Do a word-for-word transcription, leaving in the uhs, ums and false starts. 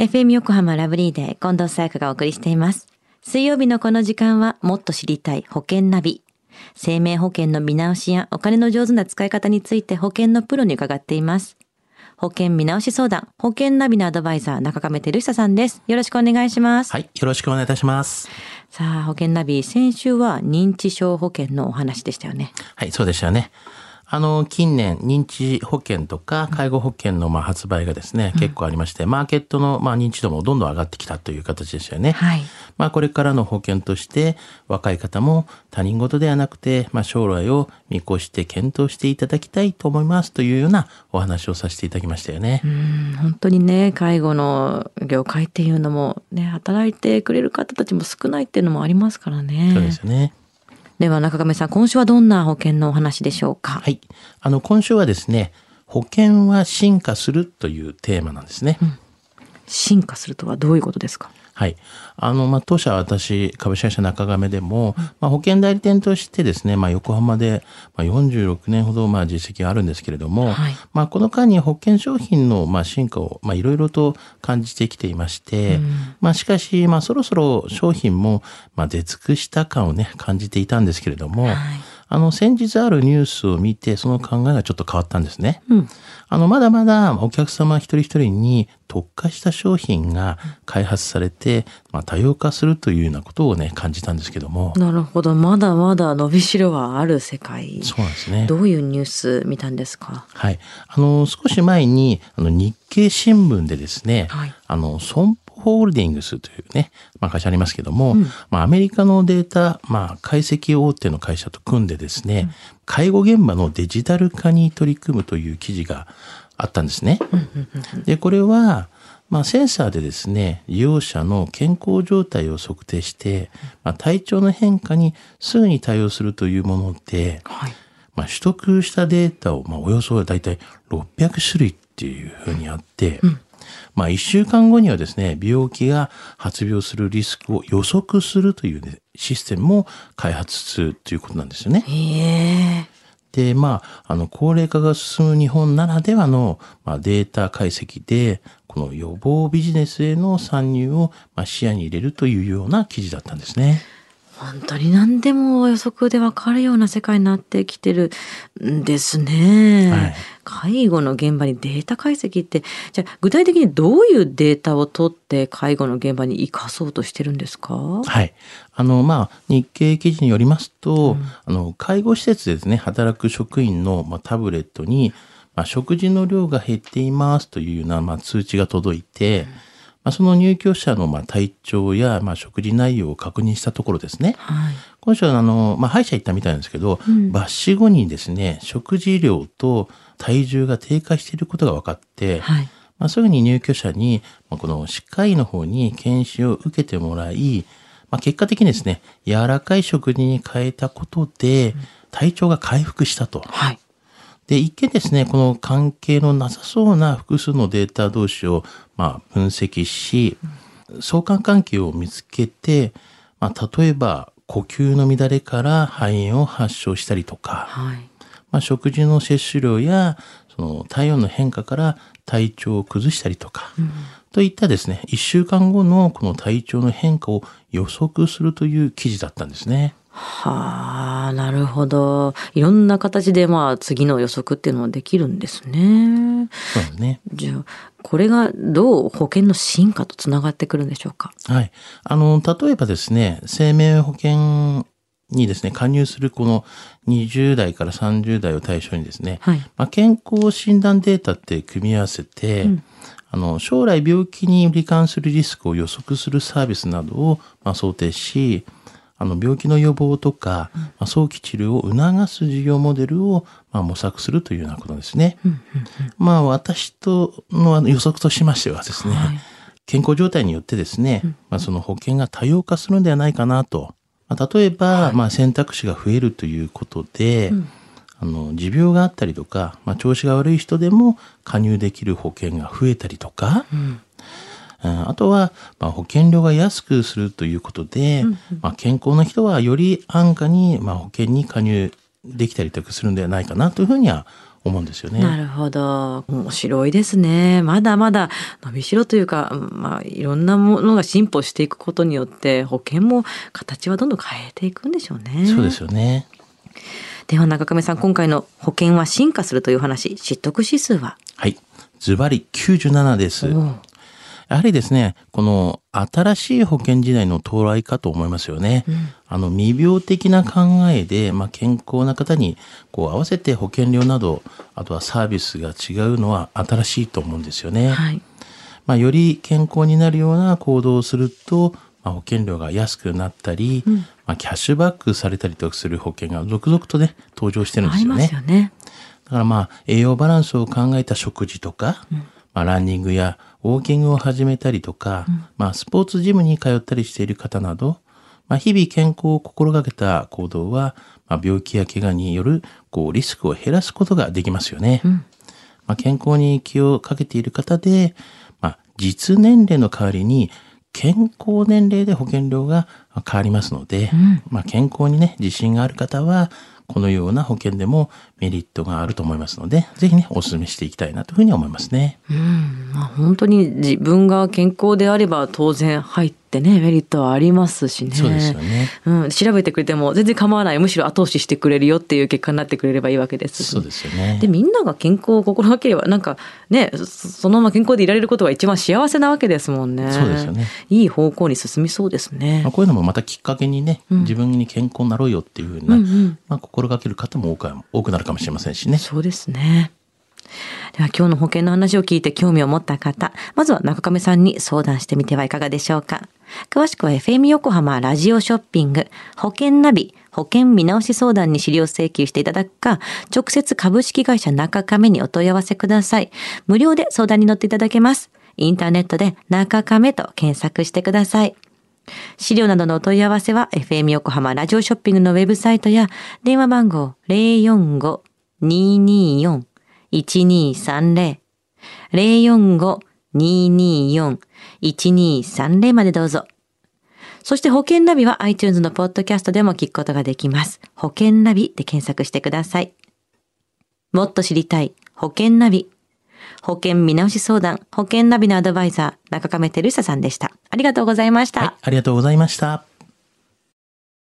エフエム 横浜ラブリーで近藤紗友香がお送りしています。水曜日のこの時間はもっと知りたい保険ナビ。生命保険の見直しやお金の上手な使い方について保険のプロに伺っています。保険見直し相談、保険ナビのアドバイザー、中亀照久さんです。よろしくお願いします。はい、よろしくお願いいたします。さあ、保険ナビ、先週は認知症保険のお話でしたよね。はい、そうでしたね。あの、近年、認知保険とか介護保険のまあ発売がですね、うん、結構ありまして、マーケットのまあ認知度もどんどん上がってきたという形でしたよね。はい。まあ、これからの保険として、若い方も他人事ではなくて、まあ、将来を見越して検討していただきたいと思いますというようなお話をさせていただきましたよね。うん、本当にね、介護の業界っていうのも、ね、働いてくれる方たちも少ないっていうのもありますからね。そうですね。では中亀さん、今週はどんな保険のお話でしょうか。はい、あの今週はですね、保険は進化するというテーマなんですね。うん、進化するとはどういうことですか。はい、あのまあ当社私株式会社中亀でも、うん、まあ、保険代理店としてですね、まあ、横浜でよんじゅうろくねんほどまあ実績があるんですけれども、はい、まあ、この間に保険商品のまあ進化をいろいろと感じてきていまして、うん、まあ、しかし、まあ、そろそろ商品もまあ出尽くした感をね感じていたんですけれども、はい、あの先日あるニュースを見てその考えがちょっと変わったんですね。うん、あのまだまだお客様一人一人に特化した商品が開発されて、まあ、多様化するというようなことをね感じたんですけども。なるほど、まだまだ伸びしろはある世界。そうなんですね。どういうニュース見たんですか。はい、あの少し前にあの日経新聞でですね、はい、あの損保ホールディングスというね、まあ、会社ありますけども、うん、まあ、アメリカのデータ、まあ、解析大手の会社と組んでですね、うん、介護現場のデジタル化に取り組むという記事があったんですね。で、これは、まあ、センサーでですね、利用者の健康状態を測定して、まあ、体調の変化にすぐに対応するというもので、はい、まあ、取得したデータを、まあ、およそだいたいろっぴゃくしゅるいっていうふうにあって、うん、まあ、いっしゅうかんごにはですね、病気が発病するリスクを予測するという、ね、システムも開発中ということなんですよね。へー。で、まあ、あの高齢化が進む日本ならではの、まあ、データ解析でこの予防ビジネスへの参入を、まあ、視野に入れるというような記事だったんですね。本当に何でも予測で分かるような世界になってきてるんですね。はい、介護の現場にデータ解析って、じゃあ具体的にどういうデータを取って介護の現場に生かそうとしてるんですか。はい、あのまあ、日経記事によりますと、うん、あの介護施設でですね働く職員の、まあ、タブレットに、まあ、食事の量が減っていますというような、まあ、通知が届いて、うん、その入居者のまあ体調やまあ食事内容を確認したところですね、はい、今週はあの、まあ、歯医者行ったみたいなんですけど、うん、抜歯後にですね食事量と体重が低下していることが分かって、はい、まあ、そういうふうに入居者に、まあ、この歯科医の方に検診を受けてもらい、まあ、結果的にですね柔らかい食事に変えたことで体調が回復したと。はい、で、一見ですね、この関係のなさそうな複数のデータ同士をまあ分析し、相関関係を見つけて、まあ、例えば呼吸の乱れから肺炎を発症したりとか、はい、まあ、食事の摂取量やその体温の変化から体調を崩したりとか、うん、といったですね、いっしゅうかんごのこの体調の変化を予測するという記事だったんですね。はあ、なるほど。いろんな形でまあ次の予測っていうのもできるんですね。そうですね。じゃあこれがどう保険の進化とつながってくるんでしょうか。はい、あの例えばですね、生命保険にですね加入するこのにじゅうだいからさんじゅうだいを対象にですね、はい、まあ、健康診断データって組み合わせて、うん、あの将来病気に罹患するリスクを予測するサービスなどをまあ想定し、あの病気の予防とか、まあ、早期治療を促す事業モデルをまあ模索するというようなことですね。まあ私との予測としましてはですね、はい、健康状態によってですね、まあ、その保険が多様化するんではないかなと。まあ、例えば、はい、まあ、選択肢が増えるということで、うん、あの持病があったりとか、まあ、調子が悪い人でも加入できる保険が増えたりとか、うん、あとは、まあ、保険料が安くするということで、うんうん、まあ、健康な人はより安価に、まあ、保険に加入できたりとかするんではないかなというふうには思うんですよね。なるほど、面白いですね。まだまだ伸びしろというか、まあ、いろんなものが進歩していくことによって保険も形はどんどん変えていくんでしょうね。そうですよね。では中亀さん、今回の保険は進化するという話、知得指数は？はい、ズバリきゅうじゅうななです。やはりですね、この新しい保険時代の到来かと思いますよね。うん、あの未病的な考えで、まあ、健康な方にこう合わせて保険料など、あとはサービスが違うのは新しいと思うんですよね。はい、まあ、より健康になるような行動をすると、まあ、保険料が安くなったり、うん、まあ、キャッシュバックされたりとかする保険が続々とね、登場してるんですよね。ありますよね。だからまあ栄養バランスを考えた食事とか、うん、まあ、ランニングやウォーキングを始めたりとか、うん、まあ、スポーツジムに通ったりしている方など、まあ、日々健康を心がけた行動は、まあ、病気や怪我によるこうリスクを減らすことができますよね。うん、まあ、健康に気をかけている方で、まあ、実年齢の代わりに健康年齢で保険料が変わりますので、うん、まあ、健康にね自信がある方はこのような保険でもメリットがあると思いますので、ぜひねお勧めしていきたいなというふうに思いますね。うん、まあ、本当に自分が健康であれば当然入ってねメリットはありますしね。そうですよね。うん、調べてくれても全然構わない、むしろ後押ししてくれるよっていう結果になってくれればいいわけです。そうですよね。でみんなが健康を心がければ、なんかねそのまま健康でいられることが一番幸せなわけですもんね。そうですよね。いい方向に進みそうですね。まあ、こういうのもまたきっかけにね、うん、自分に健康になろうよっていう風な、うんうん、まあ、ここ心がける方も多くなるかもしれませんしね。そうですね。では今日の保険の話を聞いて興味を持った方、まずは中亀さんに相談してみてはいかがでしょうか。詳しくは エフエム 横浜ラジオショッピング保険ナビ保険見直し相談に資料請求していただくか、直接株式会社中亀にお問い合わせください。無料で相談に乗っていただけます。インターネットで中亀と検索してください。資料などのお問い合わせは エフエム 横浜ラジオショッピングのウェブサイトや電話番号 ゼロよんご にーにーよん いちにーさんゼロ ゼロよんご にーにーよん いちにーさんゼロ までどうぞ。そして保険ナビは iTunes のポッドキャストでも聞くことができます。保険ナビで検索してください。もっと知りたい保険ナビ、保険見直し相談、保険ナビのアドバイザー中亀照久さんでした。ありがとうございました。はい、ありがとうございました。